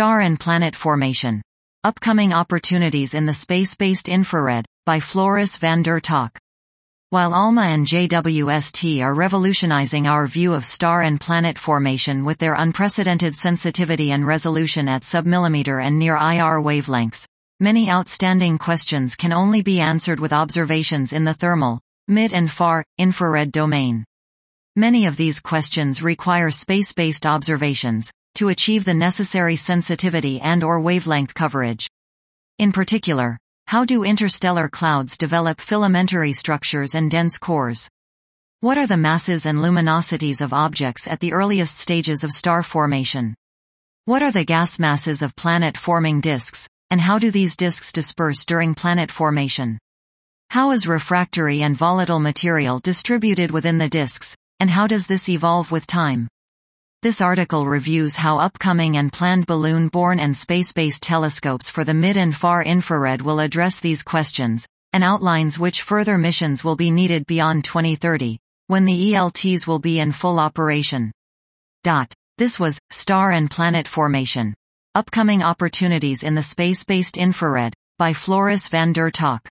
Star and Planet Formation. Upcoming Opportunities in the Space-Based Infrared, by Floris van der Tak. While ALMA and JWST are revolutionizing our view of star and planet formation with their unprecedented sensitivity and resolution at submillimeter and near IR wavelengths, many outstanding questions can only be answered with observations in the thermal, mid and far, infrared domain. Many of these questions require space-based observations to achieve the necessary sensitivity and/or wavelength coverage. In particular, how do interstellar clouds develop filamentary structures and dense cores? What are the masses and luminosities of objects at the earliest stages of star formation? What are the gas masses of planet-forming disks, and how do these disks disperse during planet formation? How is refractory and volatile material distributed within the disks, and how does this evolve with time? This article reviews how upcoming and planned balloon-borne and space-based telescopes for the mid and far infrared will address these questions, and outlines which further missions will be needed beyond 2030, when the ELTs will be in full operation. This was Star and Planet Formation. Upcoming Opportunities in the Space-Based Infrared, by Floris van der Tak.